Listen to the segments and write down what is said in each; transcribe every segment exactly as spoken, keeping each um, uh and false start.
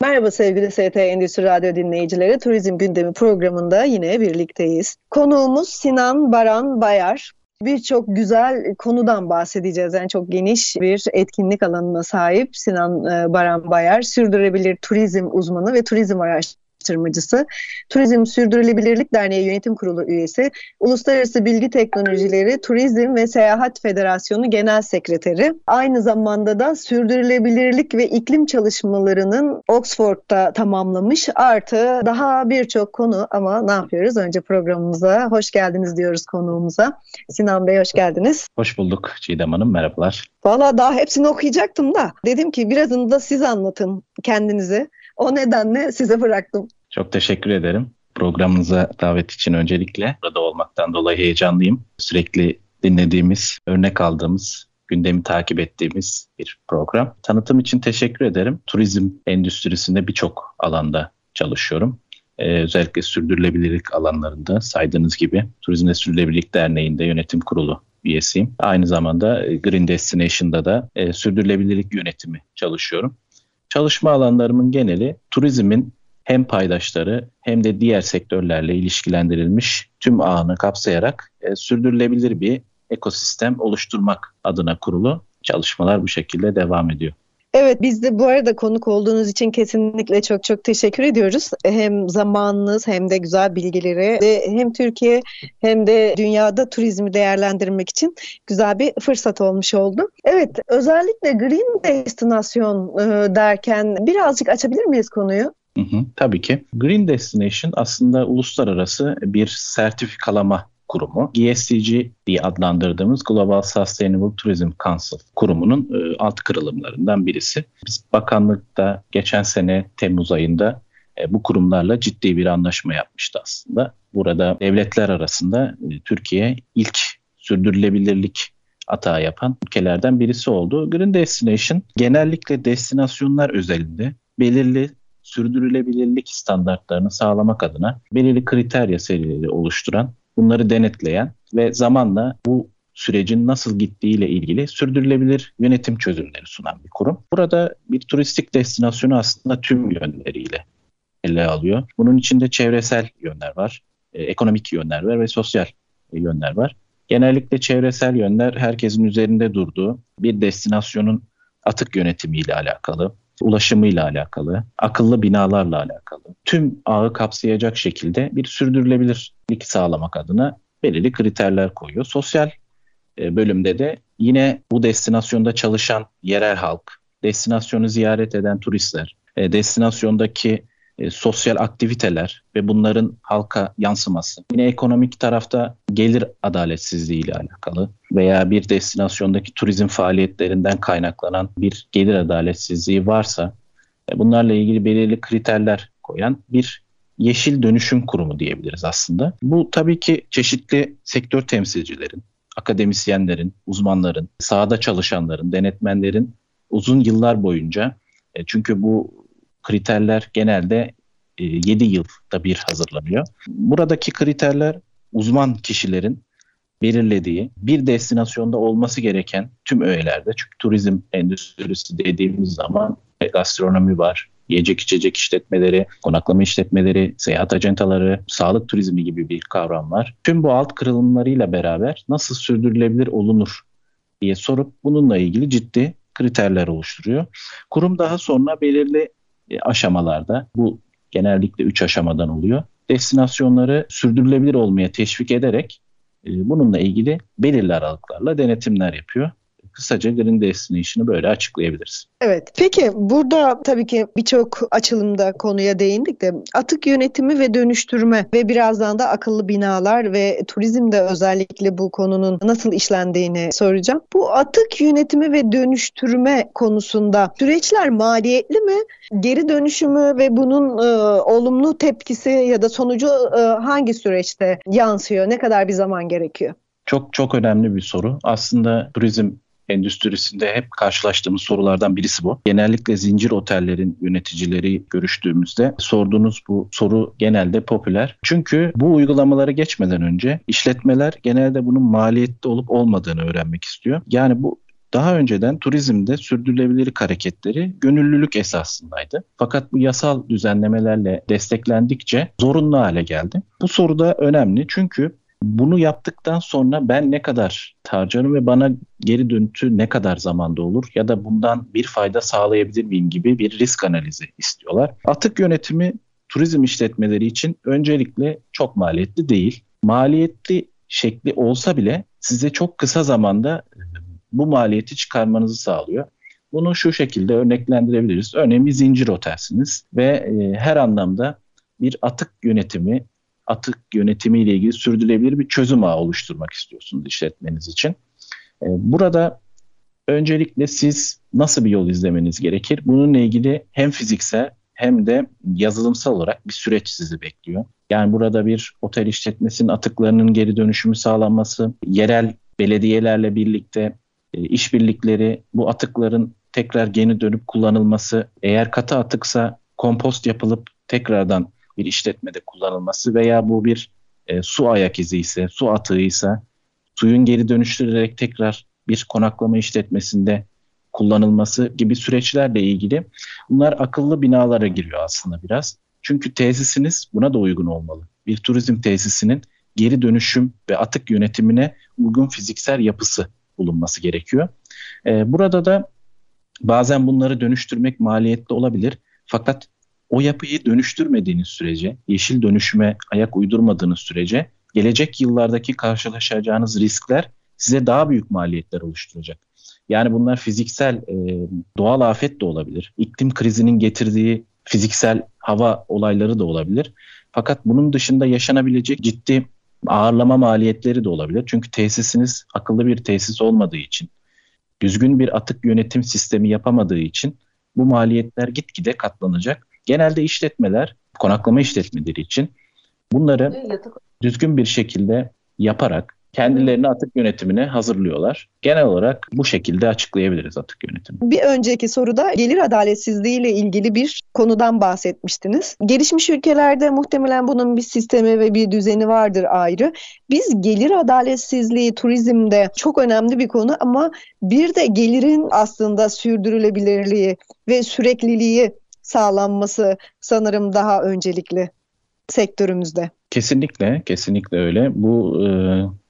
Merhaba sevgili S T Endüstri Radyo dinleyicileri. Turizm Gündemi programında yine birlikteyiz. Konuğumuz Sinan Baran Bayar. Birçok güzel konudan bahsedeceğiz. Yani çok geniş bir etkinlik alanına sahip Sinan Baran Bayar. Sürdürülebilir turizm uzmanı ve turizm araştırmacısı. Turizm Sürdürülebilirlik Derneği Yönetim Kurulu üyesi. Uluslararası Bilgi Teknolojileri Turizm ve Seyahat Federasyonu Genel Sekreteri. Aynı zamanda da sürdürülebilirlik ve iklim çalışmalarının Oxford'da tamamlamış. Artı daha birçok konu ama ne yapıyoruz? Önce programımıza hoş geldiniz diyoruz konuğumuza. Sinan Bey hoş geldiniz. Hoş bulduk Çiğdem Hanım, merhabalar. Valla daha hepsini okuyacaktım da dedim ki birazını da siz anlatın kendinizi. O nedenle size bıraktım. Çok teşekkür ederim. Programınıza davet için öncelikle burada olmaktan dolayı heyecanlıyım. Sürekli dinlediğimiz, örnek aldığımız, gündemi takip ettiğimiz bir program. Tanıtım için teşekkür ederim. Turizm endüstrisinde birçok alanda çalışıyorum. Ee, özellikle sürdürülebilirlik alanlarında saydığınız gibi Turizm ve Sürdürülebilirlik Derneği'nde yönetim kurulu üyesiyim. Aynı zamanda Green Destination'da da e, sürdürülebilirlik yönetimi çalışıyorum. Çalışma alanlarımın geneli turizmin hem paydaşları hem de diğer sektörlerle ilişkilendirilmiş tüm ağını kapsayarak e, sürdürülebilir bir ekosistem oluşturmak adına kurulu çalışmalar bu şekilde devam ediyor. Evet, biz de bu arada konuk olduğunuz için kesinlikle çok çok teşekkür ediyoruz. Hem zamanınız hem de güzel bilgileri ve hem Türkiye hem de dünyada turizmi değerlendirmek için güzel bir fırsat olmuş oldu. Evet, özellikle Green Destination derken birazcık açabilir miyiz konuyu? Hı hı, tabii ki. Green Destination aslında uluslararası bir sertifikalama kurumu. G S T C diye adlandırdığımız Global Sustainable Tourism Council kurumunun e, alt kırılımlarından birisi. Biz bakanlıkta geçen sene Temmuz ayında e, bu kurumlarla ciddi bir anlaşma yapmıştı aslında. Burada devletler arasında e, Türkiye ilk sürdürülebilirlik atağı yapan ülkelerden birisi oldu. Green Destination genellikle destinasyonlar özelinde belirli sürdürülebilirlik standartlarını sağlamak adına belirli kriterya serileri oluşturan, bunları denetleyen ve zamanla bu sürecin nasıl gittiğiyle ilgili sürdürülebilir yönetim çözümleri sunan bir kurum. Burada bir turistik destinasyonu aslında tüm yönleriyle ele alıyor. Bunun içinde çevresel yönler var, ekonomik yönler var ve sosyal yönler var. Genellikle çevresel yönler herkesin üzerinde durduğu bir destinasyonun atık yönetimiyle alakalı, ulaşımıyla alakalı, akıllı binalarla alakalı, tüm ağı kapsayacak şekilde bir sürdürülebilirlik sağlamak adına belirli kriterler koyuyor. Sosyal bölümde de yine bu destinasyonda çalışan yerel halk, destinasyonu ziyaret eden turistler, destinasyondaki sosyal aktiviteler ve bunların halka yansıması. Yine ekonomik tarafta gelir adaletsizliği ile alakalı veya bir destinasyondaki turizm faaliyetlerinden kaynaklanan bir gelir adaletsizliği varsa bunlarla ilgili belirli kriterler koyan bir yeşil dönüşüm kurumu diyebiliriz aslında. Bu tabii ki çeşitli sektör temsilcilerin, akademisyenlerin, uzmanların, sahada çalışanların, denetmenlerin uzun yıllar boyunca, çünkü bu kriterler genelde yedi yılda bir hazırlanıyor. Buradaki kriterler uzman kişilerin belirlediği bir destinasyonda olması gereken tüm öğelerde. Çünkü turizm endüstrisi dediğimiz zaman gastronomi var, yiyecek içecek işletmeleri, konaklama işletmeleri, seyahat acentaları, sağlık turizmi gibi bir kavram var. Tüm bu alt kırılımlarıyla beraber nasıl sürdürülebilir olunur diye sorup bununla ilgili ciddi kriterler oluşturuyor. Kurum daha sonra belirli aşamalarda, bu genellikle üç aşamadan oluyor, destinasyonları sürdürülebilir olmaya teşvik ederek bununla ilgili belirli aralıklarla denetimler yapıyor. Kısaca Green Destination'ı böyle açıklayabiliriz. Evet, peki burada tabii ki birçok açılımda konuya değindik de atık yönetimi ve dönüştürme ve birazdan da akıllı binalar ve turizmde özellikle bu konunun nasıl işlendiğini soracağım. Bu atık yönetimi ve dönüştürme konusunda süreçler maliyetli mi? Geri dönüşümü ve bunun e, olumlu tepkisi ya da sonucu e, hangi süreçte yansıyor? Ne kadar bir zaman gerekiyor? Çok çok önemli bir soru. Aslında turizm endüstrisinde hep karşılaştığımız sorulardan birisi bu. Genellikle zincir otellerin yöneticileri görüştüğümüzde sorduğunuz bu soru genelde popüler. Çünkü bu uygulamalara geçmeden önce işletmeler genelde bunun maliyetli olup olmadığını öğrenmek istiyor. Yani bu daha önceden turizmde sürdürülebilirlik hareketleri gönüllülük esasındaydı. Fakat bu yasal düzenlemelerle desteklendikçe zorunlu hale geldi. Bu soru da önemli çünkü bunu yaptıktan sonra ben ne kadar harcarım ve bana geri dönütü ne kadar zamanda olur ya da bundan bir fayda sağlayabilir miyim gibi bir risk analizi istiyorlar. Atık yönetimi turizm işletmeleri için öncelikle çok maliyetli değil. Maliyetli şekli olsa bile size çok kısa zamanda bu maliyeti çıkarmanızı sağlıyor. Bunu şu şekilde örneklendirebiliriz. Örneğin bir zincir otelsiniz ve her anlamda bir atık yönetimi, atık yönetimiyle ilgili sürdürülebilir bir çözüm ağı oluşturmak istiyorsunuz işletmeniz için. Burada öncelikle siz nasıl bir yol izlemeniz gerekir? Bununla ilgili hem fiziksel hem de yazılımsal olarak bir süreç sizi bekliyor. Yani burada bir otel işletmesinin atıklarının geri dönüşümü sağlanması, yerel belediyelerle birlikte işbirlikleri, bu atıkların tekrar geri dönüp kullanılması, eğer katı atıksa kompost yapılıp tekrardan bir işletmede kullanılması veya bu bir e, su ayak izi ise, su atığı ise suyun geri dönüştürülerek tekrar bir konaklama işletmesinde kullanılması gibi süreçlerle ilgili bunlar akıllı binalara giriyor aslında biraz. Çünkü tesisiniz buna da uygun olmalı. Bir turizm tesisinin geri dönüşüm ve atık yönetimine uygun fiziksel yapısı bulunması gerekiyor. E, burada da bazen bunları dönüştürmek maliyetli olabilir fakat o yapıyı dönüştürmediğiniz sürece, yeşil dönüşüme ayak uydurmadığınız sürece gelecek yıllardaki karşılaşacağınız riskler size daha büyük maliyetler oluşturacak. Yani bunlar fiziksel, e, doğal afet de olabilir. İklim krizinin getirdiği fiziksel hava olayları da olabilir. Fakat bunun dışında yaşanabilecek ciddi ağırlama maliyetleri de olabilir. Çünkü tesisiniz akıllı bir tesis olmadığı için, düzgün bir atık yönetim sistemi yapamadığı için bu maliyetler gitgide katlanacak. Genelde işletmeler, konaklama işletmeleri için bunları düzgün bir şekilde yaparak kendilerini atık yönetimine hazırlıyorlar. Genel olarak bu şekilde açıklayabiliriz atık yönetimi. Bir önceki soruda gelir adaletsizliği ile ilgili bir konudan bahsetmiştiniz. Gelişmiş ülkelerde muhtemelen bunun bir sistemi ve bir düzeni vardır ayrı. Biz gelir adaletsizliği turizmde çok önemli bir konu ama bir de gelirin aslında sürdürülebilirliği ve sürekliliği sağlanması sanırım daha öncelikli sektörümüzde. Kesinlikle, kesinlikle öyle. Bu e,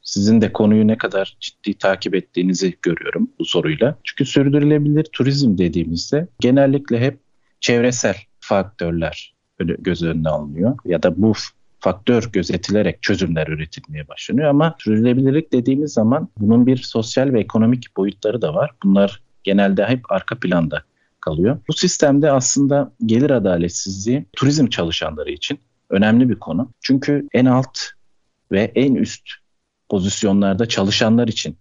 sizin de konuyu ne kadar ciddi takip ettiğinizi görüyorum bu soruyla. Çünkü sürdürülebilir turizm dediğimizde genellikle hep çevresel faktörler göz önüne alınıyor ya da bu faktör gözetilerek çözümler üretilmeye başlanıyor ama sürdürülebilirlik dediğimiz zaman bunun bir sosyal ve ekonomik boyutları da var. Bunlar genelde hep arka planda kalıyor. Bu sistemde aslında gelir adaletsizliği turizm çalışanları için önemli bir konu. Çünkü en alt ve en üst pozisyonlarda çalışanlar için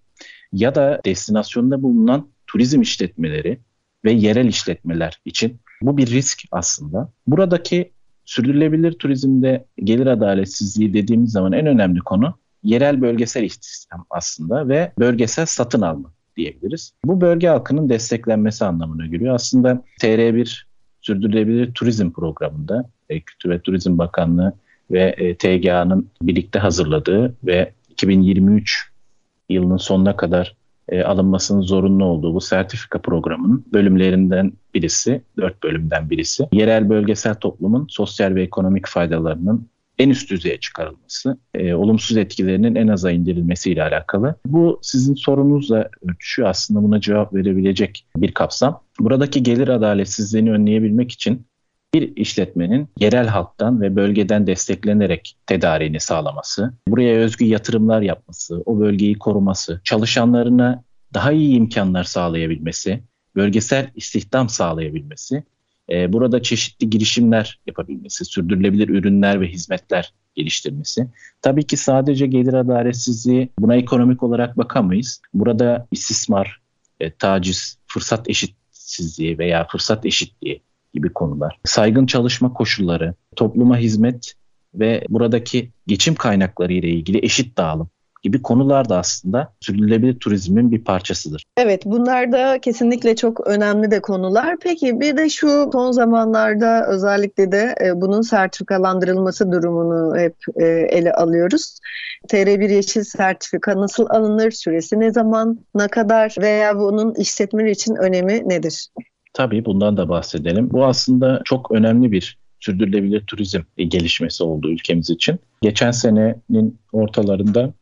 ya da destinasyonda bulunan turizm işletmeleri ve yerel işletmeler için bu bir risk aslında. Buradaki sürdürülebilir turizmde gelir adaletsizliği dediğimiz zaman en önemli konu yerel bölgesel istihdam aslında ve bölgesel satın alma diyebiliriz. Bu bölge halkının desteklenmesi anlamına geliyor. Aslında T R bir Sürdürülebilir Turizm Programı'nda e, Kültür ve Turizm Bakanlığı ve e, T G A'nın birlikte hazırladığı ve iki bin yirmi üç yılının sonuna kadar e, alınmasının zorunlu olduğu bu sertifika programının bölümlerinden birisi, dört bölümden birisi, yerel bölgesel toplumun sosyal ve ekonomik faydalarının en üst düzeye çıkarılması, e, olumsuz etkilerinin en aza indirilmesiyle alakalı. Bu sizin sorunuzla örtüşüyor. Aslında buna cevap verebilecek bir kapsam. Buradaki gelir adaletsizliğini önleyebilmek için bir işletmenin yerel halktan ve bölgeden desteklenerek tedariğini sağlaması, buraya özgü yatırımlar yapması, o bölgeyi koruması, çalışanlarına daha iyi imkanlar sağlayabilmesi, bölgesel istihdam sağlayabilmesi, e, burada çeşitli girişimler yapabilmesi, sürdürülebilir ürünler ve hizmetler geliştirmesi. Tabii ki sadece gelir adaletsizliği, buna ekonomik olarak bakamayız. Burada istismar, e, taciz, fırsat eşitsizliği veya fırsat eşitliği gibi konular, saygın çalışma koşulları, topluma hizmet ve buradaki geçim kaynakları ile ilgili eşit dağılım gibi konular da aslında sürdürülebilir turizmin bir parçasıdır. Evet, bunlar da kesinlikle çok önemli de konular. Peki bir de şu son zamanlarda özellikle de e, bunun sertifikalandırılması durumunu hep e, ele alıyoruz. T R bir yeşil sertifika nasıl alınır, süresi ne zaman, ne kadar veya bunun işletmeler için önemi nedir? Tabii bundan da bahsedelim. Bu aslında çok önemli bir sürdürülebilir turizm gelişmesi oldu ülkemiz için. Geçen senenin ortalarında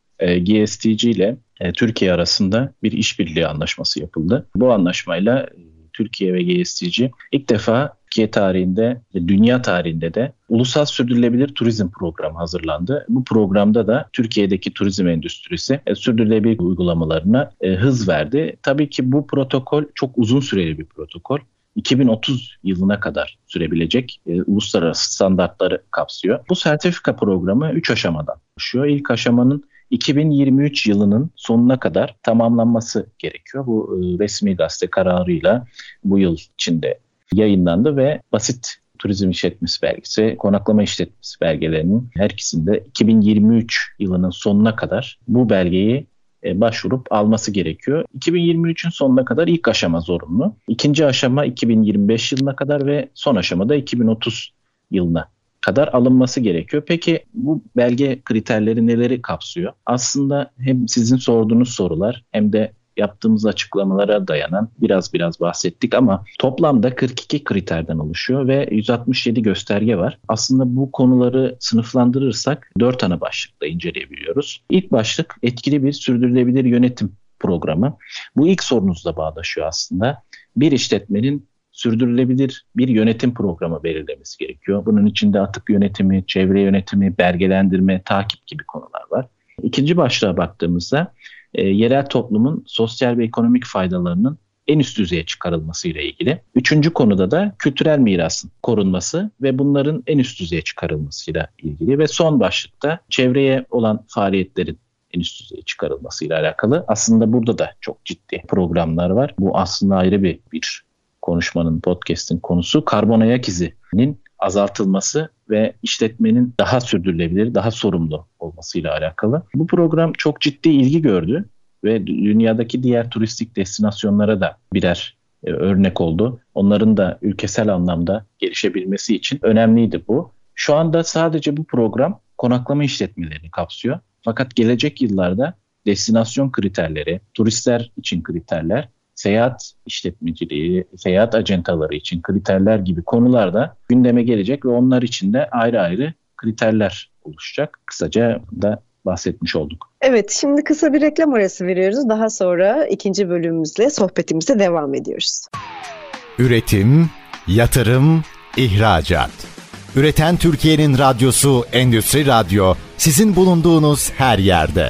G S T C ile Türkiye arasında bir işbirliği anlaşması yapıldı. Bu anlaşmayla Türkiye ve G S T C ilk defa Türkiye tarihinde ve dünya tarihinde de Ulusal Sürdürülebilir Turizm Programı hazırlandı. Bu programda da Türkiye'deki turizm endüstrisi sürdürülebilir uygulamalarına hız verdi. Tabii ki bu protokol çok uzun süreli bir protokol. iki bin otuz yılına kadar sürebilecek e, uluslararası standartları kapsıyor. Bu sertifika programı üç aşamadan oluşuyor. İlk aşamanın iki bin yirmi üç yılının sonuna kadar tamamlanması gerekiyor. Bu e, resmi gazete kararıyla bu yıl içinde yayınlandı ve basit turizm işletmesi belgesi, konaklama işletmesi belgelerinin her ikisinde iki bin yirmi üç yılının sonuna kadar bu belgeyi başvurup alması gerekiyor. iki bin yirmi üçün sonuna kadar ilk aşama zorunlu. İkinci aşama iki bin yirmi beş yılına kadar ve son aşamada iki bin otuz yılına kadar alınması gerekiyor. Peki bu belge kriterleri neleri kapsıyor? Aslında hem sizin sorduğunuz sorular hem de yaptığımız açıklamalara dayanan biraz biraz bahsettik ama toplamda kırk iki kriterden oluşuyor ve yüz altmış yedi gösterge var. Aslında bu konuları sınıflandırırsak dört ana başlıkta inceleyebiliyoruz. İlk başlık etkili bir sürdürülebilir yönetim programı. Bu ilk sorunuzla bağdaşıyor aslında. Bir işletmenin sürdürülebilir bir yönetim programı belirlemesi gerekiyor. Bunun içinde atık yönetimi, çevre yönetimi, belgelendirme, takip gibi konular var. İkinci başlığa baktığımızda E, yerel toplumun sosyal ve ekonomik faydalarının en üst düzeye çıkarılması ile ilgili. Üçüncü konuda da kültürel mirasın korunması ve bunların en üst düzeye çıkarılmasıyla ilgili. Ve son başlıkta çevreye olan faaliyetlerin en üst düzeye çıkarılmasıyla alakalı. Aslında burada da çok ciddi programlar var. Bu aslında ayrı bir, bir konuşmanın, podcast'in konusu. Karbon ayak izinin azaltılması ve işletmenin daha sürdürülebilir, daha sorumlu olmasıyla alakalı. Bu program çok ciddi ilgi gördü ve dünyadaki diğer turistik destinasyonlara da birer e, örnek oldu. Onların da ülkesel anlamda gelişebilmesi için önemliydi bu. Şu anda sadece bu program konaklama işletmelerini kapsıyor. Fakat gelecek yıllarda destinasyon kriterleri, turistler için kriterler, seyahat işletmeciliği, seyahat acentaları için kriterler gibi konular da gündeme gelecek ve onlar için de ayrı ayrı kriterler oluşacak. Kısaca da bahsetmiş olduk. Evet, şimdi kısa bir reklam arası veriyoruz. Daha sonra ikinci bölümümüzle sohbetimize devam ediyoruz. Üretim, yatırım, ihracat. Üreten Türkiye'nin radyosu Endüstri Radyo, sizin bulunduğunuz her yerde.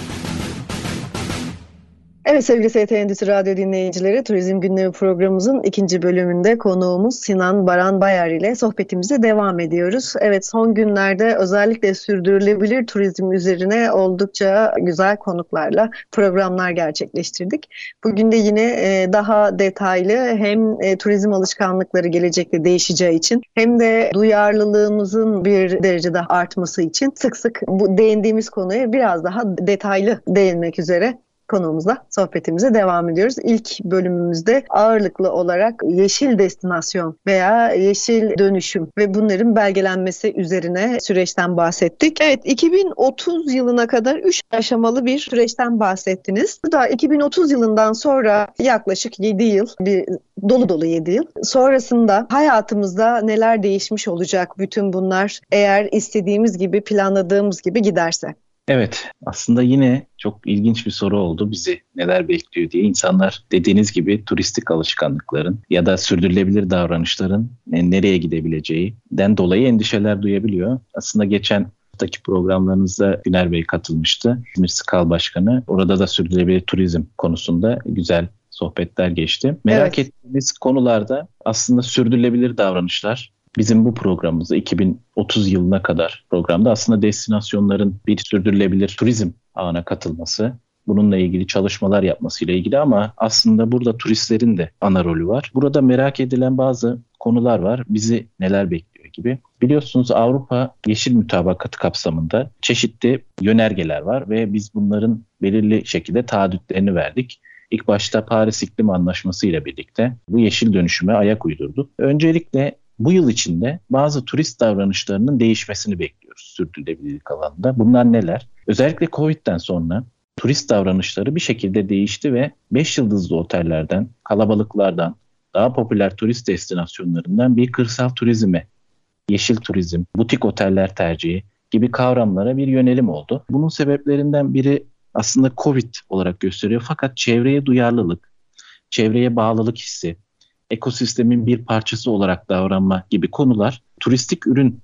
Evet sevgili S T Endüstri Radyo dinleyicileri, Turizm Gündemi programımızın ikinci bölümünde konuğumuz Sinan Baran Bayar ile sohbetimize devam ediyoruz. Evet, son günlerde özellikle sürdürülebilir turizm üzerine oldukça güzel konuklarla programlar gerçekleştirdik. Bugün de yine daha detaylı hem turizm alışkanlıkları gelecekte değişeceği için hem de duyarlılığımızın bir derece daha artması için sık sık bu değindiğimiz konuya biraz daha detaylı değinmek üzere konuğumuzla sohbetimize devam ediyoruz. İlk bölümümüzde ağırlıklı olarak yeşil destinasyon veya yeşil dönüşüm ve bunların belgelenmesi üzerine süreçten bahsettik. Evet, iki bin otuz yılına kadar üç aşamalı bir süreçten bahsettiniz. Bu da iki bin otuz yılından sonra yaklaşık yedi yıl, bir dolu dolu yedi yıl. Sonrasında hayatımızda neler değişmiş olacak bütün bunlar eğer istediğimiz gibi, planladığımız gibi giderse? Evet, aslında yine çok ilginç bir soru oldu bizi neler bekliyor diye. İnsanlar dediğiniz gibi turistik alışkanlıkların ya da sürdürülebilir davranışların nereye gidebileceğinden dolayı endişeler duyabiliyor. Aslında geçen haftaki programlarınızda Güner Bey katılmıştı, İzmir Skal Başkanı. Orada da sürdürülebilir turizm konusunda güzel sohbetler geçti. Merak evet. ettiğimiz konularda aslında sürdürülebilir davranışlar. Bizim bu programımızda iki bin otuz yılına kadar programda aslında destinasyonların bir sürdürülebilir turizm ağına katılması, bununla ilgili çalışmalar yapmasıyla ilgili ama aslında burada turistlerin de ana rolü var. Burada merak edilen bazı konular var. Bizi neler bekliyor gibi. Biliyorsunuz Avrupa Yeşil Mütabakatı kapsamında çeşitli yönergeler var ve biz bunların belirli şekilde taahhütlerini verdik. İlk başta Paris İklim Anlaşması ile birlikte bu yeşil dönüşüme ayak uydurduk. Öncelikle bu yıl içinde bazı turist davranışlarının değişmesini bekliyoruz sürdürülebilirlik alanında. Bunlar neler? Özellikle Covid'den sonra turist davranışları bir şekilde değişti ve beş yıldızlı otellerden, kalabalıklardan, daha popüler turist destinasyonlarından bir kırsal turizme, yeşil turizm, butik oteller tercihi gibi kavramlara bir yönelim oldu. Bunun sebeplerinden biri aslında Covid olarak gösteriyor fakat çevreye duyarlılık, çevreye bağlılık hissi, ekosistemin bir parçası olarak davranma gibi konular turistik ürün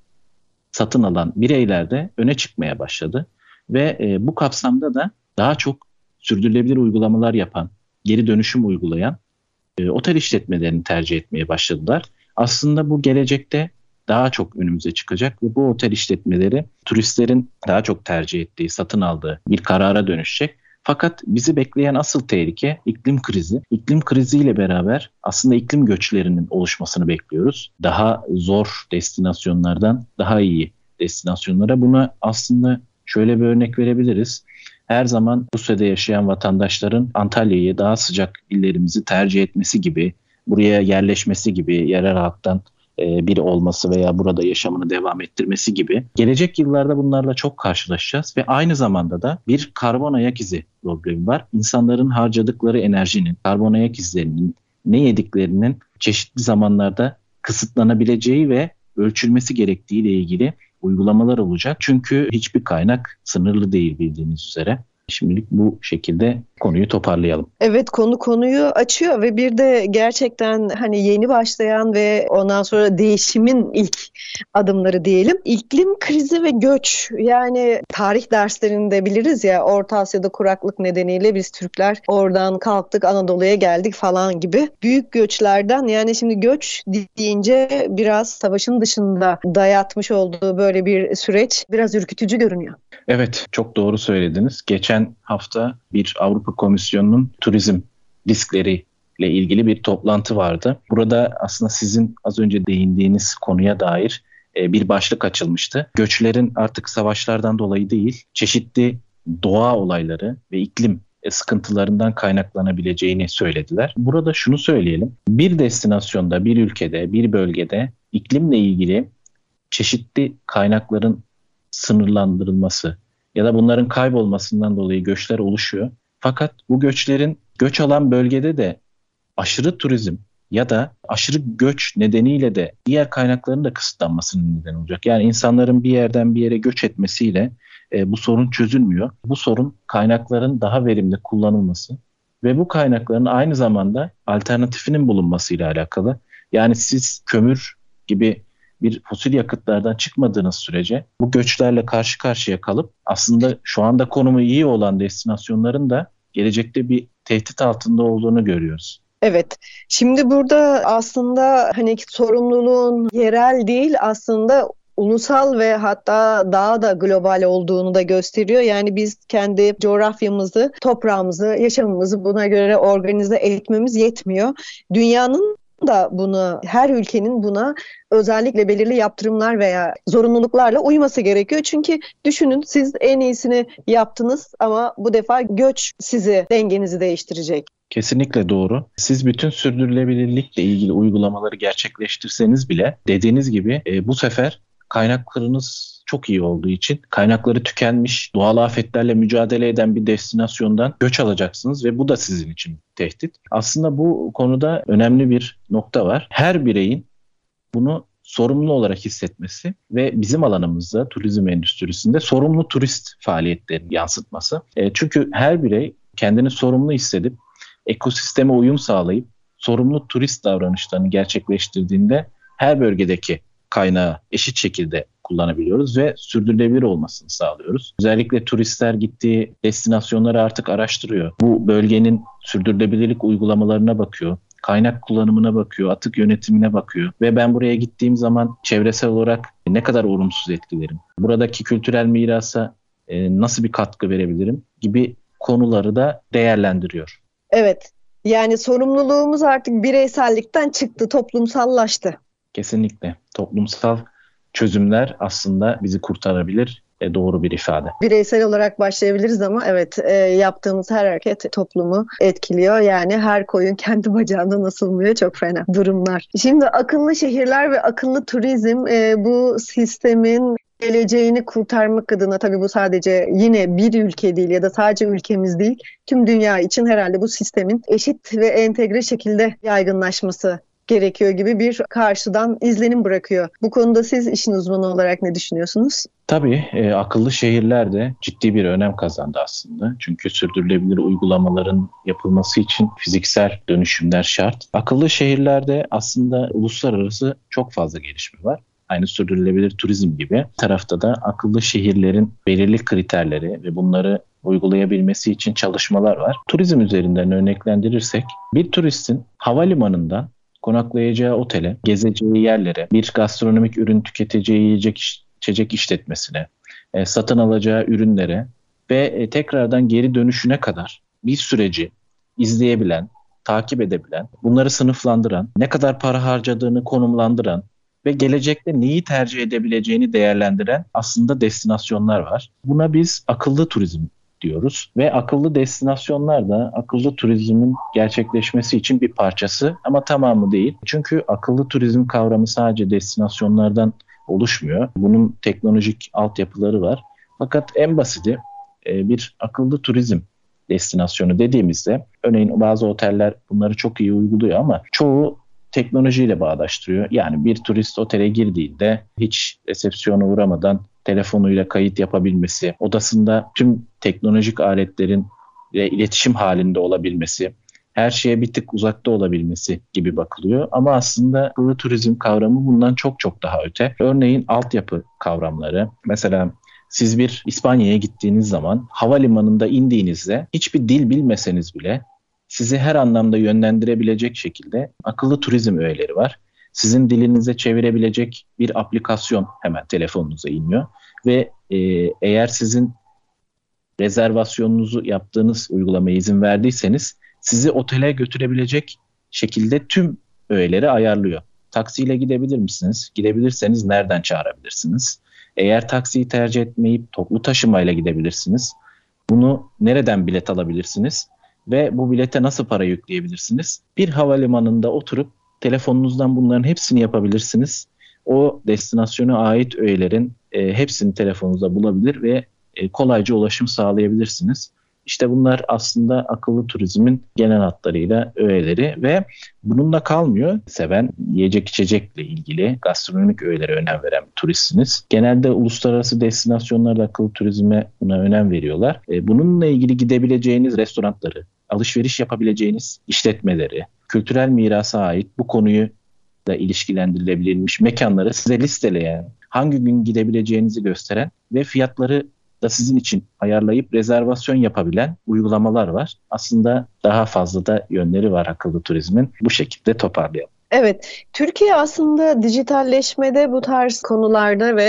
satın alan bireylerde öne çıkmaya başladı. Ve e, bu kapsamda da daha çok sürdürülebilir uygulamalar yapan, geri dönüşüm uygulayan e, otel işletmelerini tercih etmeye başladılar. Aslında bu gelecekte daha çok önümüze çıkacak ve bu otel işletmeleri turistlerin daha çok tercih ettiği, satın aldığı bir karara dönüşecek. Fakat bizi bekleyen asıl tehlike iklim krizi. İklim kriziyle beraber aslında iklim göçlerinin oluşmasını bekliyoruz. Daha zor destinasyonlardan daha iyi destinasyonlara. Buna aslında şöyle bir örnek verebiliriz. Her zaman Rusya'da yaşayan vatandaşların Antalya'yı, daha sıcak illerimizi tercih etmesi gibi, buraya yerleşmesi gibi, yerel halktan biri olması veya burada yaşamını devam ettirmesi gibi. Gelecek yıllarda bunlarla çok karşılaşacağız ve aynı zamanda da bir karbon ayak izi problemi var. İnsanların harcadıkları enerjinin, karbon ayak izlerinin, ne yediklerinin çeşitli zamanlarda kısıtlanabileceği ve ölçülmesi gerektiğiyle ilgili uygulamalar olacak. Çünkü hiçbir kaynak sınırlı değil bildiğiniz üzere. Şimdilik bu şekilde konuyu toparlayalım. Evet, konu konuyu açıyor ve bir de gerçekten hani yeni başlayan ve ondan sonra değişimin ilk adımları diyelim. İklim krizi ve göç, yani tarih derslerinde biliriz ya, Orta Asya'da kuraklık nedeniyle biz Türkler oradan kalktık Anadolu'ya geldik falan gibi. Büyük göçlerden, yani şimdi göç deyince biraz savaşın dışında dayatmış olduğu böyle bir süreç biraz ürkütücü görünüyor. Evet, çok doğru söylediniz. Geçen hafta bir Avrupa Komisyonu'nun turizm riskleriyle ilgili bir toplantı vardı. Burada aslında sizin az önce değindiğiniz konuya dair bir başlık açılmıştı. Göçlerin artık savaşlardan dolayı değil, çeşitli doğa olayları ve iklim sıkıntılarından kaynaklanabileceğini söylediler. Burada şunu söyleyelim. Bir destinasyonda, bir ülkede, bir bölgede iklimle ilgili çeşitli kaynakların sınırlandırılması ya da bunların kaybolmasından dolayı göçler oluşuyor. Fakat bu göçlerin göç alan bölgede de aşırı turizm ya da aşırı göç nedeniyle de diğer kaynakların da kısıtlanmasının neden olacak. Yani insanların bir yerden bir yere göç etmesiyle e, bu sorun çözülmüyor. Bu sorun kaynakların daha verimli kullanılması ve bu kaynakların aynı zamanda alternatifinin bulunmasıyla alakalı. Yani siz kömür gibi bir fosil yakıtlardan çıkmadığınız sürece bu göçlerle karşı karşıya kalıp aslında şu anda konumu iyi olan destinasyonların da gelecekte bir tehdit altında olduğunu görüyoruz. Evet. Şimdi burada aslında hani sorumluluğun yerel değil aslında ulusal ve hatta daha da global olduğunu da gösteriyor. Yani biz kendi coğrafyamızı, toprağımızı, yaşamımızı buna göre organize etmemiz yetmiyor. Dünyanın da bunu, her ülkenin buna özellikle belirli yaptırımlar veya zorunluluklarla uyması gerekiyor. Çünkü düşünün, siz en iyisini yaptınız ama bu defa göç sizi, dengenizi değiştirecek. Kesinlikle doğru. Siz bütün sürdürülebilirlikle ilgili uygulamaları gerçekleştirseniz bile dediğiniz gibi e, bu sefer kaynaklarınız çok iyi olduğu için kaynakları tükenmiş, doğal afetlerle mücadele eden bir destinasyondan göç alacaksınız ve bu da sizin için tehdit. Aslında bu konuda önemli bir nokta var. Her bireyin bunu sorumlu olarak hissetmesi ve bizim alanımızda turizm endüstrisinde sorumlu turist faaliyetlerini yansıtması. E, çünkü her birey kendini sorumlu hissedip ekosisteme uyum sağlayıp sorumlu turist davranışlarını gerçekleştirdiğinde her bölgedeki kaynağı eşit şekilde kullanabiliyoruz ve sürdürülebilir olmasını sağlıyoruz. Özellikle turistler gittiği destinasyonları artık araştırıyor. Bu bölgenin sürdürülebilirlik uygulamalarına bakıyor, kaynak kullanımına bakıyor, atık yönetimine bakıyor ve ben buraya gittiğim zaman çevresel olarak ne kadar olumsuz etkilerim, buradaki kültürel mirasa nasıl bir katkı verebilirim gibi konuları da değerlendiriyor. Evet, yani sorumluluğumuz artık bireysellikten çıktı, toplumsallaştı. Kesinlikle. Toplumsal çözümler aslında bizi kurtarabilir. E, doğru bir ifade. Bireysel olarak başlayabiliriz ama evet e, yaptığımız her hareket toplumu etkiliyor. Yani her koyun kendi bacağında nasıl mıyor, çok fena durumlar. Şimdi akıllı şehirler ve akıllı turizm e, bu sistemin geleceğini kurtarmak adına, tabii bu sadece yine bir ülke değil ya da sadece ülkemiz değil, tüm dünya için herhalde bu sistemin eşit ve entegre şekilde yaygınlaşması gerekiyor gibi bir karşıdan izlenim bırakıyor. Bu konuda siz işin uzmanı olarak ne düşünüyorsunuz? Tabii e, akıllı şehirler de ciddi bir önem kazandı aslında. Çünkü sürdürülebilir uygulamaların yapılması için fiziksel dönüşümler şart. Akıllı şehirlerde aslında uluslararası çok fazla gelişme var. Aynı sürdürülebilir turizm gibi. Bir tarafta da akıllı şehirlerin belirli kriterleri ve bunları uygulayabilmesi için çalışmalar var. Turizm üzerinden örneklendirirsek bir turistin havalimanından konaklayacağı otele, gezeceği yerlere, bir gastronomik ürün tüketeceği yiyecek içecek işletmesine, e, satın alacağı ürünlere ve e, tekrardan geri dönüşüne kadar bir süreci izleyebilen, takip edebilen, bunları sınıflandıran, ne kadar para harcadığını konumlandıran ve gelecekte neyi tercih edebileceğini değerlendiren aslında destinasyonlar var. Buna biz akıllı turizm diyoruz ve akıllı destinasyonlar da akıllı turizmin gerçekleşmesi için bir parçası ama tamamı değil. Çünkü akıllı turizm kavramı sadece destinasyonlardan oluşmuyor. Bunun teknolojik altyapıları var. Fakat en basiti bir akıllı turizm destinasyonu dediğimizde, örneğin bazı oteller bunları çok iyi uyguluyor ama çoğu teknolojiyle bağdaştırıyor. Yani bir turist otele girdiğinde hiç resepsiyona uğramadan telefonuyla kayıt yapabilmesi, odasında tüm teknolojik aletlerin ve iletişim halinde olabilmesi, her şeye bir tık uzakta olabilmesi gibi bakılıyor. Ama aslında akıllı turizm kavramı bundan çok çok daha öte. Örneğin altyapı kavramları. Mesela siz bir İspanya'ya gittiğiniz zaman havalimanında indiğinizde hiçbir dil bilmeseniz bile sizi her anlamda yönlendirebilecek şekilde akıllı turizm öğeleri var. Sizin dilinize çevirebilecek bir aplikasyon hemen telefonunuza iniyor ve e, eğer sizin rezervasyonunuzu yaptığınız uygulamaya izin verdiyseniz sizi otele götürebilecek şekilde tüm öğeleri ayarlıyor. Taksiyle gidebilir misiniz? Gidebilirseniz nereden çağırabilirsiniz? Eğer taksiyi tercih etmeyip toplu taşımayla gidebilirsiniz, bunu nereden bilet alabilirsiniz ve bu bilete nasıl para yükleyebilirsiniz? Bir havalimanında oturup telefonunuzdan bunların hepsini yapabilirsiniz. O destinasyona ait öğelerin e, hepsini telefonunuzda bulabilir ve e, kolayca ulaşım sağlayabilirsiniz. İşte bunlar aslında akıllı turizmin genel hatlarıyla öğeleri ve bununla kalmıyor. Seven yiyecek içecekle ilgili gastronomik öğelere önem veren bir turistsiniz. Genelde uluslararası destinasyonlarda akıllı turizme buna önem veriyorlar. E, bununla ilgili gidebileceğiniz restoranları, alışveriş yapabileceğiniz işletmeleri, kültürel mirasa ait bu konuyu da ilişkilendirilebilmiş mekanları size listeleyen, hangi gün gidebileceğinizi gösteren ve fiyatları da sizin için ayarlayıp rezervasyon yapabilen uygulamalar var. Aslında daha fazla da yönleri var akıllı turizmin. Bu şekilde toparlayalım. Evet, Türkiye aslında dijitalleşmede bu tarz konularda ve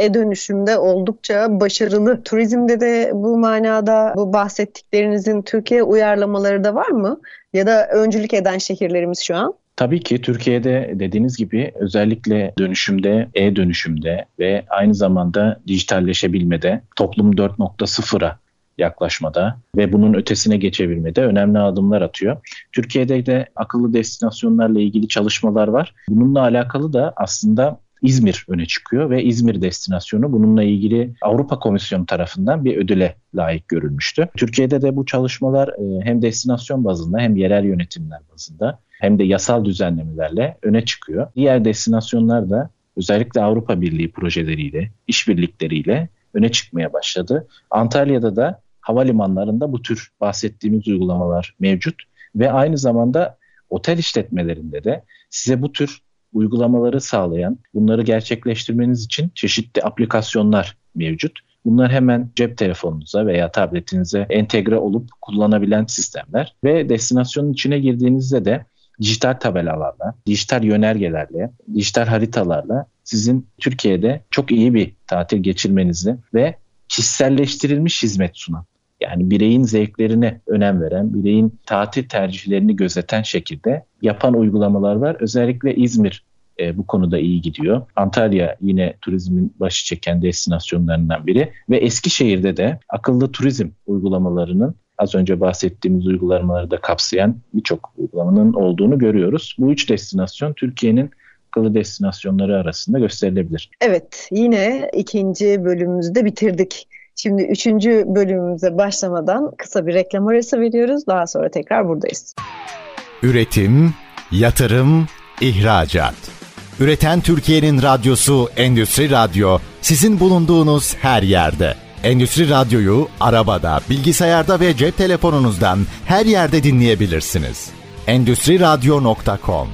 e-dönüşümde oldukça başarılı. Turizmde de bu manada bu bahsettiklerinizin Türkiye uyarlamaları da var mı? Ya da öncülük eden şehirlerimiz şu an? Tabii ki Türkiye'de dediğiniz gibi özellikle dönüşümde, e-dönüşümde ve aynı zamanda dijitalleşebilmede, toplum dört nokta sıfıra yaklaşmada ve bunun ötesine geçebilmede önemli adımlar atıyor. Türkiye'de de akıllı destinasyonlarla ilgili çalışmalar var. Bununla alakalı da aslında İzmir öne çıkıyor ve İzmir destinasyonu bununla ilgili Avrupa Komisyonu tarafından bir ödüle layık görülmüştü. Türkiye'de de bu çalışmalar hem destinasyon bazında hem yerel yönetimler bazında hem de yasal düzenlemelerle öne çıkıyor. Diğer destinasyonlar da özellikle Avrupa Birliği projeleriyle, işbirlikleriyle öne çıkmaya başladı. Antalya'da da havalimanlarında bu tür bahsettiğimiz uygulamalar mevcut ve aynı zamanda otel işletmelerinde de size bu tür uygulamaları sağlayan, bunları gerçekleştirmeniz için çeşitli aplikasyonlar mevcut. Bunlar hemen cep telefonunuza veya tabletinize entegre olup kullanabilen sistemler ve destinasyonun içine girdiğinizde de dijital tabelalarla, dijital yönergelerle, dijital haritalarla sizin Türkiye'de çok iyi bir tatil geçirmenizi ve kişiselleştirilmiş hizmet sunan, yani bireyin zevklerine önem veren, bireyin tatil tercihlerini gözeten şekilde yapan uygulamalar var. Özellikle İzmir e, bu konuda iyi gidiyor. Antalya yine turizmin başı çeken destinasyonlarından biri ve Eskişehir'de de akıllı turizm uygulamalarının, az önce bahsettiğimiz uygulamaları da kapsayan birçok uygulamanın olduğunu görüyoruz. Bu üç destinasyon Türkiye'nin akıllı destinasyonları arasında gösterilebilir. Evet, yine ikinci bölümümüzü de bitirdik. Şimdi üçüncü bölümümüze başlamadan kısa bir reklam arası veriyoruz. Daha sonra tekrar buradayız. Üretim, yatırım, ihracat. Üreten Türkiye'nin radyosu Endüstri Radyo sizin bulunduğunuz her yerde. Endüstri Radyo'yu arabada, bilgisayarda ve cep telefonunuzdan her yerde dinleyebilirsiniz. endüstri radyo nokta com.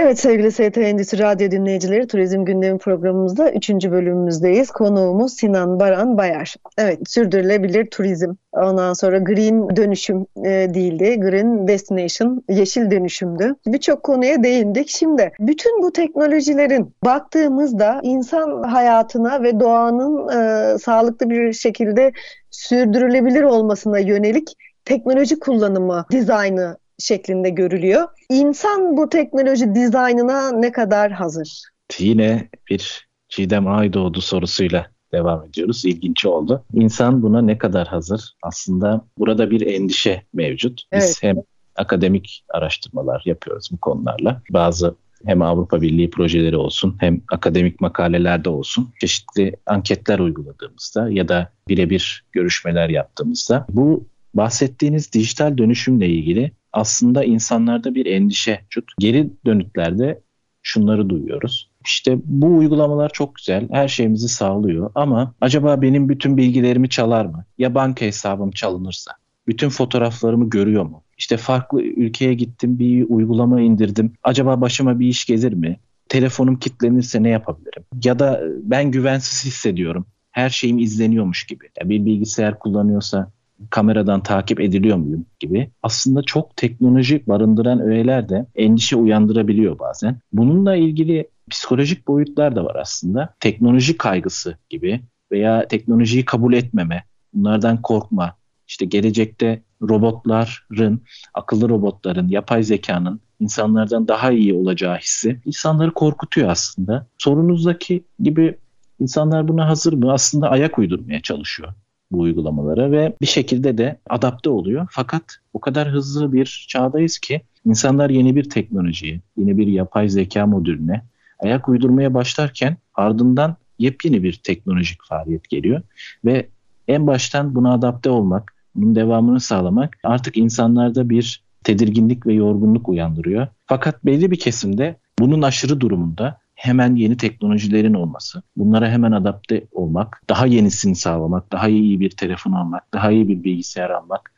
Evet sevgili S T Endüstri Radyo dinleyicileri, Turizm Gündemi programımızda üçüncü bölümümüzdeyiz. Konuğumuz Sinan Baran Bayar. Evet, sürdürülebilir turizm, ondan sonra green dönüşüm e, değildi. Green Destination, yeşil dönüşümdü. Birçok konuya değindik. Şimdi bütün bu teknolojilerin baktığımızda insan hayatına ve doğanın e, sağlıklı bir şekilde sürdürülebilir olmasına yönelik teknoloji kullanımı, dizaynı şeklinde görülüyor. İnsan bu teknoloji dizaynına ne kadar hazır? Yine bir Çiğdem Aydoğdu sorusuyla devam ediyoruz. İlginç oldu. İnsan buna ne kadar hazır? Aslında burada bir endişe mevcut. Biz evet. hem akademik araştırmalar yapıyoruz bu konularla. Bazı hem Avrupa Birliği projeleri olsun, hem akademik makalelerde olsun, çeşitli anketler uyguladığımızda ya da birebir görüşmeler yaptığımızda bu bahsettiğiniz dijital dönüşümle ilgili aslında insanlarda bir endişe mevcut. Geri dönütlerde şunları duyuyoruz. İşte bu uygulamalar çok güzel, her şeyimizi sağlıyor ama acaba benim bütün bilgilerimi çalar mı? Ya banka hesabım çalınırsa? Bütün fotoğraflarımı görüyor mu? İşte farklı ülkeye gittim, bir uygulama indirdim. Acaba başıma bir iş gelir mi? Telefonum kilitlenirse ne yapabilirim? Ya da ben güvensiz hissediyorum. Her şeyim izleniyormuş gibi. Ya bir bilgisayar kullanıyorsa kameradan takip ediliyor muyum gibi. Aslında çok teknoloji barındıran öğeler de endişe uyandırabiliyor bazen. Bununla ilgili psikolojik boyutlar da var aslında. Teknoloji kaygısı gibi veya teknolojiyi kabul etmeme, bunlardan korkma, işte gelecekte robotların, akıllı robotların, yapay zekanın insanlardan daha iyi olacağı hissi insanları korkutuyor aslında. Sorunuzdaki gibi insanlar buna hazır mı? Aslında ayak uydurmaya çalışıyor bu uygulamalara ve bir şekilde de adapte oluyor. Fakat o kadar hızlı bir çağdayız ki insanlar yeni bir teknolojiye, yeni bir yapay zeka modülüne ayak uydurmaya başlarken ardından yepyeni bir teknolojik faaliyet geliyor ve en baştan buna adapte olmak, bunun devamını sağlamak artık insanlarda bir tedirginlik ve yorgunluk uyandırıyor. Fakat belli bir kesimde bunun aşırı durumunda hemen yeni teknolojilerin olması, bunlara hemen adapte olmak, daha yenisini sağlamak, daha iyi bir telefon almak, daha iyi bir bilgisayar almak,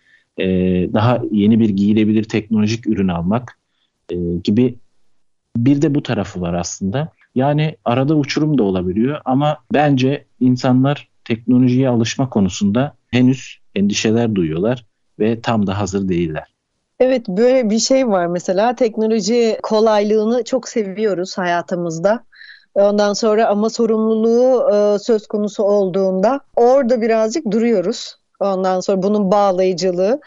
daha yeni bir giyilebilir teknolojik ürün almak gibi bir de bu tarafı var aslında. Yani arada uçurum da olabiliyor ama bence insanlar teknolojiye alışma konusunda henüz endişeler duyuyorlar ve tam da hazır değiller. Evet, böyle bir şey var mesela, teknoloji kolaylığını çok seviyoruz hayatımızda. Ondan sonra ama sorumluluğu e, söz konusu olduğunda orada birazcık duruyoruz. Ondan sonra bunun bağlayıcılığı.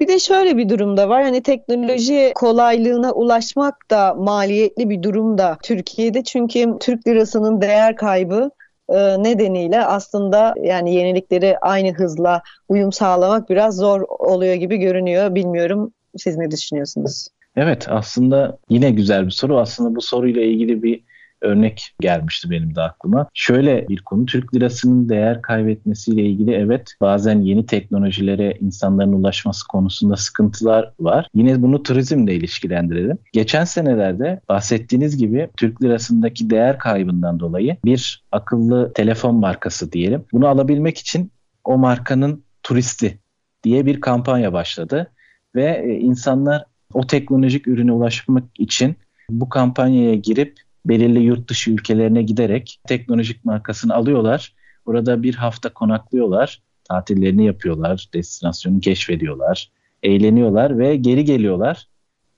Bir de şöyle bir durum da var. Hani teknoloji kolaylığına ulaşmak da maliyetli bir durum da Türkiye'de. Çünkü Türk lirasının değer kaybı nedeniyle aslında yani yeniliklere aynı hızla uyum sağlamak biraz zor oluyor gibi görünüyor. Bilmiyorum, siz ne düşünüyorsunuz? Evet, aslında yine güzel bir soru. Aslında bu soruyla ilgili bir örnek gelmişti benim de aklıma. Şöyle bir konu, Türk lirasının değer kaybetmesiyle ilgili evet bazen yeni teknolojilere insanların ulaşması konusunda sıkıntılar var. Yine bunu turizmle ilişkilendirelim. Geçen senelerde bahsettiğiniz gibi Türk lirasındaki değer kaybından dolayı bir akıllı telefon markası diyelim. Bunu alabilmek için o markanın turisti diye bir kampanya başladı ve insanlar o teknolojik ürüne ulaşmak için bu kampanyaya girip belirli yurt dışı ülkelerine giderek teknolojik markasını alıyorlar. Orada bir hafta konaklıyorlar, tatillerini yapıyorlar, destinasyonu keşfediyorlar, eğleniyorlar ve geri geliyorlar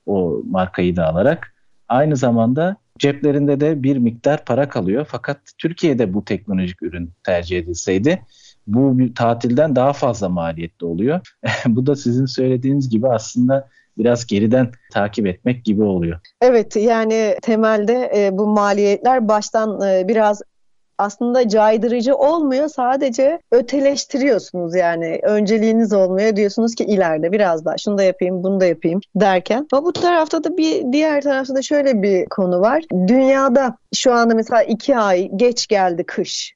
o markayı da alarak. Aynı zamanda ceplerinde de bir miktar para kalıyor. Fakat Türkiye'de bu teknolojik ürün tercih edilseydi bu tatilden daha fazla maliyetli oluyor. Bu da sizin söylediğiniz gibi aslında biraz geriden takip etmek gibi oluyor. Evet, yani temelde e, bu maliyetler baştan e, biraz aslında caydırıcı olmuyor. Sadece öteleştiriyorsunuz yani. Önceliğiniz olmuyor. Diyorsunuz ki ileride biraz daha şunu da yapayım, bunu da yapayım derken. Ama bu tarafta da bir diğer tarafta da şöyle bir konu var. Dünyada şu anda mesela iki ay geç geldi kış.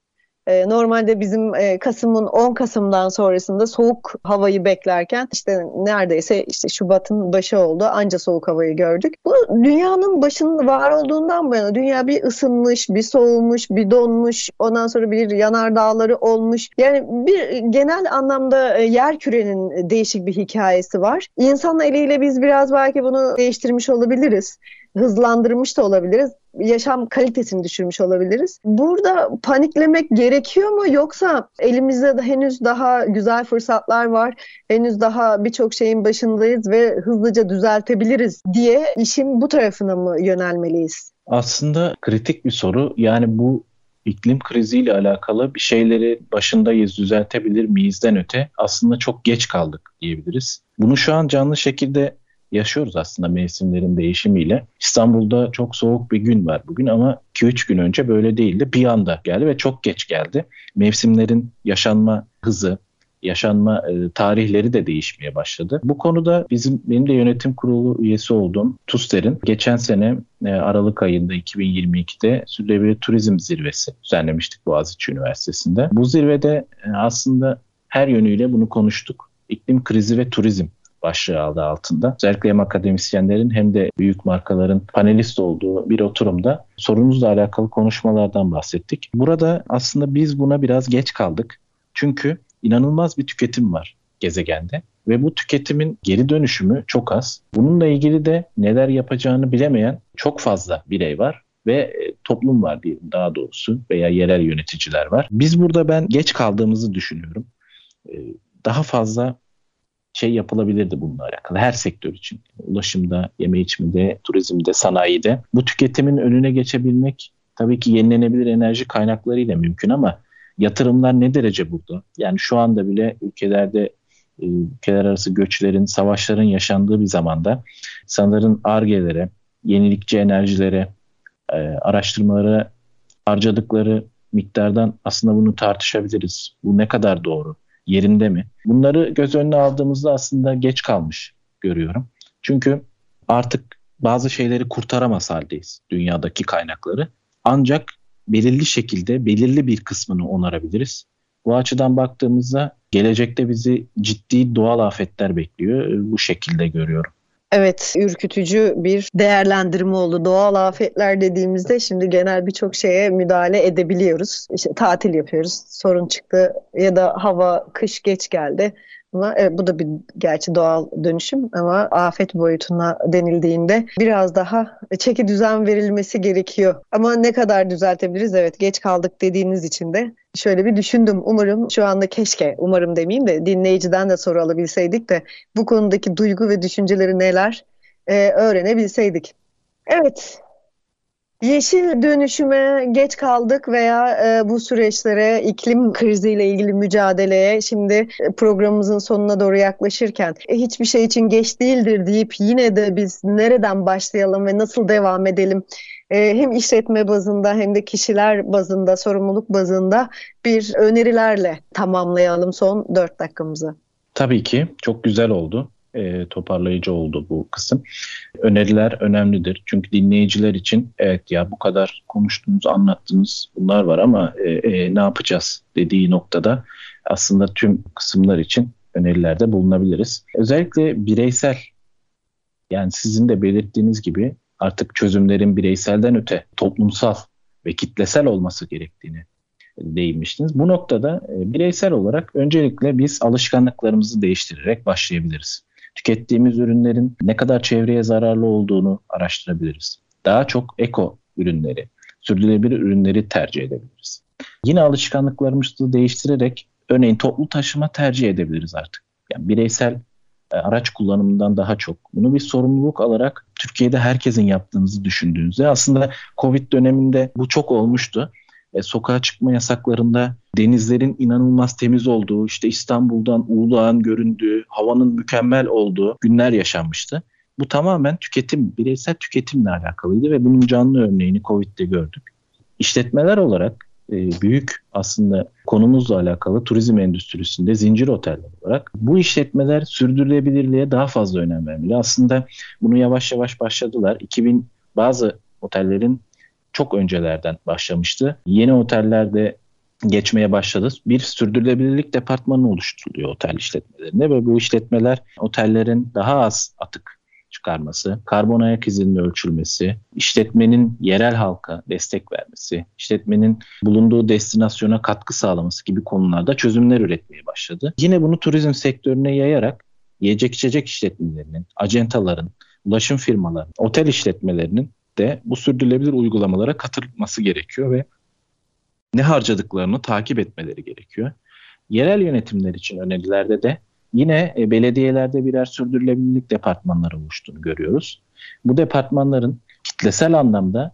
Normalde bizim Kasım'ın on Kasım'dan sonrasında soğuk havayı beklerken işte neredeyse işte Şubat'ın başı oldu. Anca soğuk havayı gördük. Bu dünyanın başının var olduğundan bu yana dünya bir ısınmış, bir soğumuş, bir donmuş, ondan sonra bir yanardağları olmuş. Yani bir genel anlamda yer kürenin değişik bir hikayesi var. İnsan eliyle biz biraz belki bunu değiştirmiş olabiliriz. Hızlandırmış da olabiliriz. Yaşam kalitesini düşürmüş olabiliriz. Burada paniklemek gerekiyor mu? Yoksa elimizde de henüz daha güzel fırsatlar var. Henüz daha birçok şeyin başındayız ve hızlıca düzeltebiliriz diye işin bu tarafına mı yönelmeliyiz? Aslında kritik bir soru. Yani bu iklim kriziyle alakalı bir şeyleri başındayız, düzeltebilir miyizden öte aslında çok geç kaldık diyebiliriz. Bunu şu an canlı şekilde yaşıyoruz aslında mevsimlerin değişimiyle. İstanbul'da çok soğuk bir gün var bugün ama iki üç gün önce böyle değildi. Bir anda geldi ve çok geç geldi. Mevsimlerin yaşanma hızı, yaşanma tarihleri de değişmeye başladı. Bu konuda bizim benim de yönetim kurulu üyesi olduğum TUSTER'in geçen sene Aralık ayında iki bin yirmi iki'de Sürdürülebilir Turizm Zirvesi düzenlemiştik Boğaziçi Üniversitesi'nde. Bu zirvede aslında her yönüyle bunu konuştuk. İklim krizi ve turizm başlığı aldı altında. Özellikle hem akademisyenlerin hem de büyük markaların panelist olduğu bir oturumda sorunuzla alakalı konuşmalardan bahsettik. Burada aslında biz buna biraz geç kaldık. Çünkü inanılmaz bir tüketim var gezegende ve bu tüketimin geri dönüşümü çok az. Bununla ilgili de neler yapacağını bilemeyen çok fazla birey var ve toplum var diyelim daha doğrusu veya yerel yöneticiler var. Biz burada ben geç kaldığımızı düşünüyorum. Daha fazla şey yapılabilirdi bununla alakalı her sektör için. Ulaşımda, yeme içmede, turizmde, sanayide. Bu tüketimin önüne geçebilmek tabii ki yenilenebilir enerji kaynaklarıyla mümkün ama yatırımlar ne derece burada? Yani şu anda bile ülkelerde ülkeler arası göçlerin, savaşların yaşandığı bir zamanda sanırım Ar-Ge'lere, yenilikçi enerjilere, araştırmalara harcadıkları miktardan aslında bunu tartışabiliriz. Bu ne kadar doğru? Yerinde mi? Bunları göz önüne aldığımızda aslında geç kalmış görüyorum. Çünkü artık bazı şeyleri kurtaramaz haldeyiz dünyadaki kaynakları. Ancak belirli şekilde belirli bir kısmını onarabiliriz. Bu açıdan baktığımızda gelecekte bizi ciddi doğal afetler bekliyor. Bu şekilde görüyorum. Evet, ürkütücü bir değerlendirme oldu. Doğal afetler dediğimizde şimdi genel birçok şeye müdahale edebiliyoruz. İşte tatil yapıyoruz, sorun çıktı ya da hava, kış geç geldi. Ama evet, bu da bir gerçi doğal dönüşüm ama afet boyutuna denildiğinde biraz daha çeki düzen verilmesi gerekiyor. Ama ne kadar düzeltebiliriz? Evet, geç kaldık dediğiniz için de şöyle bir düşündüm. Umarım şu anda keşke, umarım demeyeyim de dinleyiciden de soru alabilseydik de bu konudaki duygu ve düşünceleri neler e, öğrenebilseydik. Evet. Yeşil dönüşüme geç kaldık veya e, bu süreçlere, iklim kriziyle ilgili mücadeleye şimdi programımızın sonuna doğru yaklaşırken e, hiçbir şey için geç değildir deyip yine de biz nereden başlayalım ve nasıl devam edelim? E, hem işletme bazında hem de kişiler bazında, sorumluluk bazında bir önerilerle tamamlayalım son dört dakikamızı. Tabii ki çok güzel oldu. e, toparlayıcı oldu bu kısım. Öneriler önemlidir. Çünkü dinleyiciler için evet ya bu kadar konuştuğunuz, anlattığınız bunlar var ama e, e, ne yapacağız dediği noktada aslında tüm kısımlar için önerilerde bulunabiliriz. Özellikle bireysel, yani sizin de belirttiğiniz gibi artık çözümlerin bireyselden öte toplumsal ve kitlesel olması gerektiğini değinmiştiniz. Bu noktada bireysel olarak öncelikle biz alışkanlıklarımızı değiştirerek başlayabiliriz. Tükettiğimiz ürünlerin ne kadar çevreye zararlı olduğunu araştırabiliriz. Daha çok eko ürünleri, sürdürülebilir ürünleri tercih edebiliriz. Yine alışkanlıklarımızı değiştirerek örneğin toplu taşıma tercih edebiliriz artık. Yani bireysel araç kullanımından daha çok. Bunu bir sorumluluk alarak Türkiye'de herkesin yaptığınızı düşündüğünüzde, aslında Covid döneminde bu çok olmuştu. E, sokağa çıkma yasaklarında denizlerin inanılmaz temiz olduğu, işte İstanbul'dan Uludağ'ın göründüğü, havanın mükemmel olduğu günler yaşanmıştı. Bu tamamen tüketim, bireysel tüketimle alakalıydı ve bunun canlı örneğini Covid'de gördük. İşletmeler olarak e, büyük aslında konumuzla alakalı turizm endüstrisinde zincir oteller olarak bu işletmeler sürdürülebilirliğe daha fazla önem vermeli. Aslında bunu yavaş yavaş başladılar. iki bin bazı otellerin çok öncelerden başlamıştı. Yeni otellerde geçmeye başladı. Bir sürdürülebilirlik departmanı oluşturuluyor otel işletmelerinde ve bu işletmeler otellerin daha az atık çıkarması, karbon ayak izinin ölçülmesi, işletmenin yerel halka destek vermesi, işletmenin bulunduğu destinasyona katkı sağlaması gibi konularda çözümler üretmeye başladı. Yine bunu turizm sektörüne yayarak yiyecek içecek işletmelerinin, acentaların, ulaşım firmalarının, otel işletmelerinin de bu sürdürülebilir uygulamalara katılması gerekiyor ve ne harcadıklarını takip etmeleri gerekiyor. Yerel yönetimler için önerilerde de yine belediyelerde birer sürdürülebilirlik departmanları oluştuğunu görüyoruz. Bu departmanların kitlesel anlamda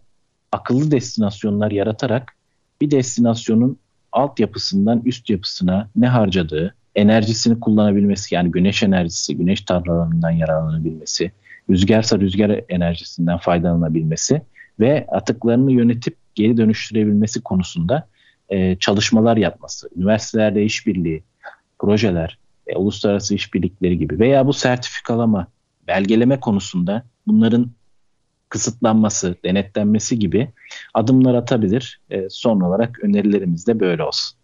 akıllı destinasyonlar yaratarak bir destinasyonun altyapısından üst yapısına ne harcadığı, enerjisini kullanabilmesi, yani güneş enerjisi, güneş tarlalarından yararlanabilmesi, rüzgarsa rüzgar enerjisinden faydalanabilmesi ve atıklarını yönetip geri dönüştürebilmesi konusunda e, çalışmalar yapması, üniversitelerde işbirliği, projeler, e, uluslararası işbirlikleri gibi veya bu sertifikalama, belgeleme konusunda bunların kısıtlanması, denetlenmesi gibi adımlar atabilir. E, son olarak önerilerimiz de böyle olsun.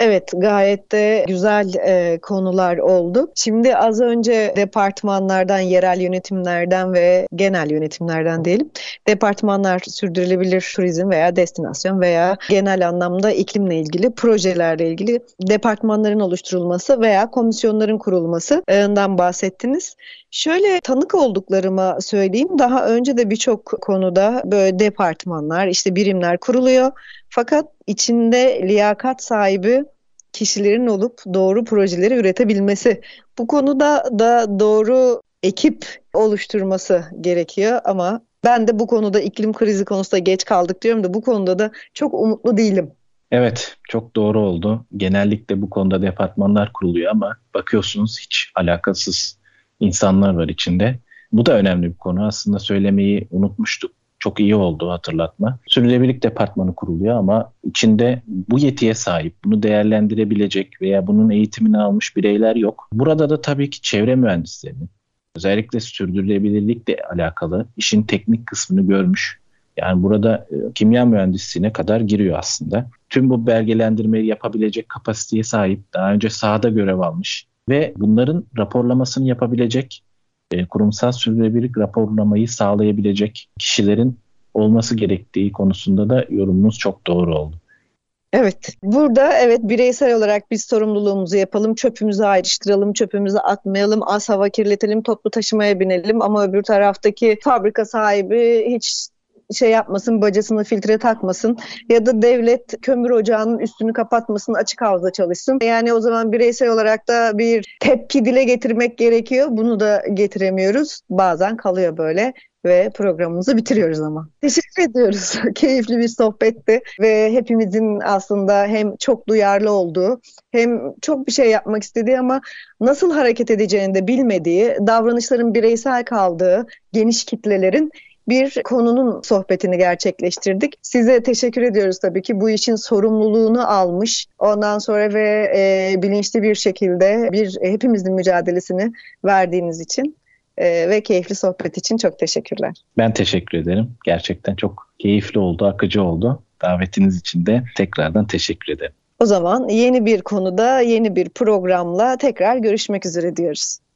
Evet, gayet de güzel e, konular oldu. Şimdi az önce departmanlardan, yerel yönetimlerden ve genel yönetimlerden diyelim. Departmanlar sürdürülebilir turizm veya destinasyon veya genel anlamda iklimle ilgili, projelerle ilgili departmanların oluşturulması veya komisyonların kurulmasından bahsettiniz. Şöyle tanık olduklarıma söyleyeyim. Daha önce de birçok konuda böyle departmanlar, işte birimler kuruluyor. Fakat içinde liyakat sahibi kişilerin olup doğru projeleri üretebilmesi, bu konuda da doğru ekip oluşturması gerekiyor ama ben de bu konuda iklim krizi konusunda geç kaldık diyorum da bu konuda da çok umutlu değilim. Evet, çok doğru oldu. Genellikle bu konuda departmanlar kuruluyor ama bakıyorsunuz hiç alakasız insanlar var içinde. Bu da önemli bir konu. Aslında söylemeyi unutmuştuk. Çok iyi oldu hatırlatma. Sürdürülebilirlik departmanı kuruluyor ama içinde bu yetiye sahip, bunu değerlendirebilecek veya bunun eğitimini almış bireyler yok. Burada da tabii ki çevre mühendislerinin, özellikle sürdürülebilirlikle alakalı işin teknik kısmını görmüş. Yani burada e, kimya mühendisliğine kadar giriyor aslında. Tüm bu belgelendirmeyi yapabilecek kapasiteye sahip, daha önce sahada görev almış ve bunların raporlamasını yapabilecek, kurumsal sürdürülebilirlik raporlamayı sağlayabilecek kişilerin olması gerektiği konusunda da yorumunuz çok doğru oldu. Evet, burada evet bireysel olarak biz sorumluluğumuzu yapalım, çöpümüzü ayrıştıralım, çöpümüzü atmayalım, az hava kirletelim, toplu taşımaya binelim ama öbür taraftaki fabrika sahibi hiç şey yapmasın, bacasını filtre takmasın ya da devlet kömür ocağının üstünü kapatmasın, açık havza çalışsın. Yani o zaman bireysel olarak da bir tepki dile getirmek gerekiyor. Bunu da getiremiyoruz. Bazen kalıyor böyle ve programımızı bitiriyoruz ama. Teşekkür ediyoruz. Keyifli bir sohbetti ve hepimizin aslında hem çok duyarlı olduğu hem çok bir şey yapmak istediği ama nasıl hareket edeceğini de bilmediği, davranışların bireysel kaldığı geniş kitlelerin bir konunun sohbetini gerçekleştirdik. Size teşekkür ediyoruz tabii ki bu işin sorumluluğunu almış. Ondan sonra ve e, bilinçli bir şekilde bir e, hepimizin mücadelesini verdiğiniz için e, ve keyifli sohbet için çok teşekkürler. Ben teşekkür ederim. Gerçekten çok keyifli oldu, akıcı oldu. Davetiniz için de tekrardan teşekkür ederim. O zaman yeni bir konuda, yeni bir programla tekrar görüşmek üzere diyoruz.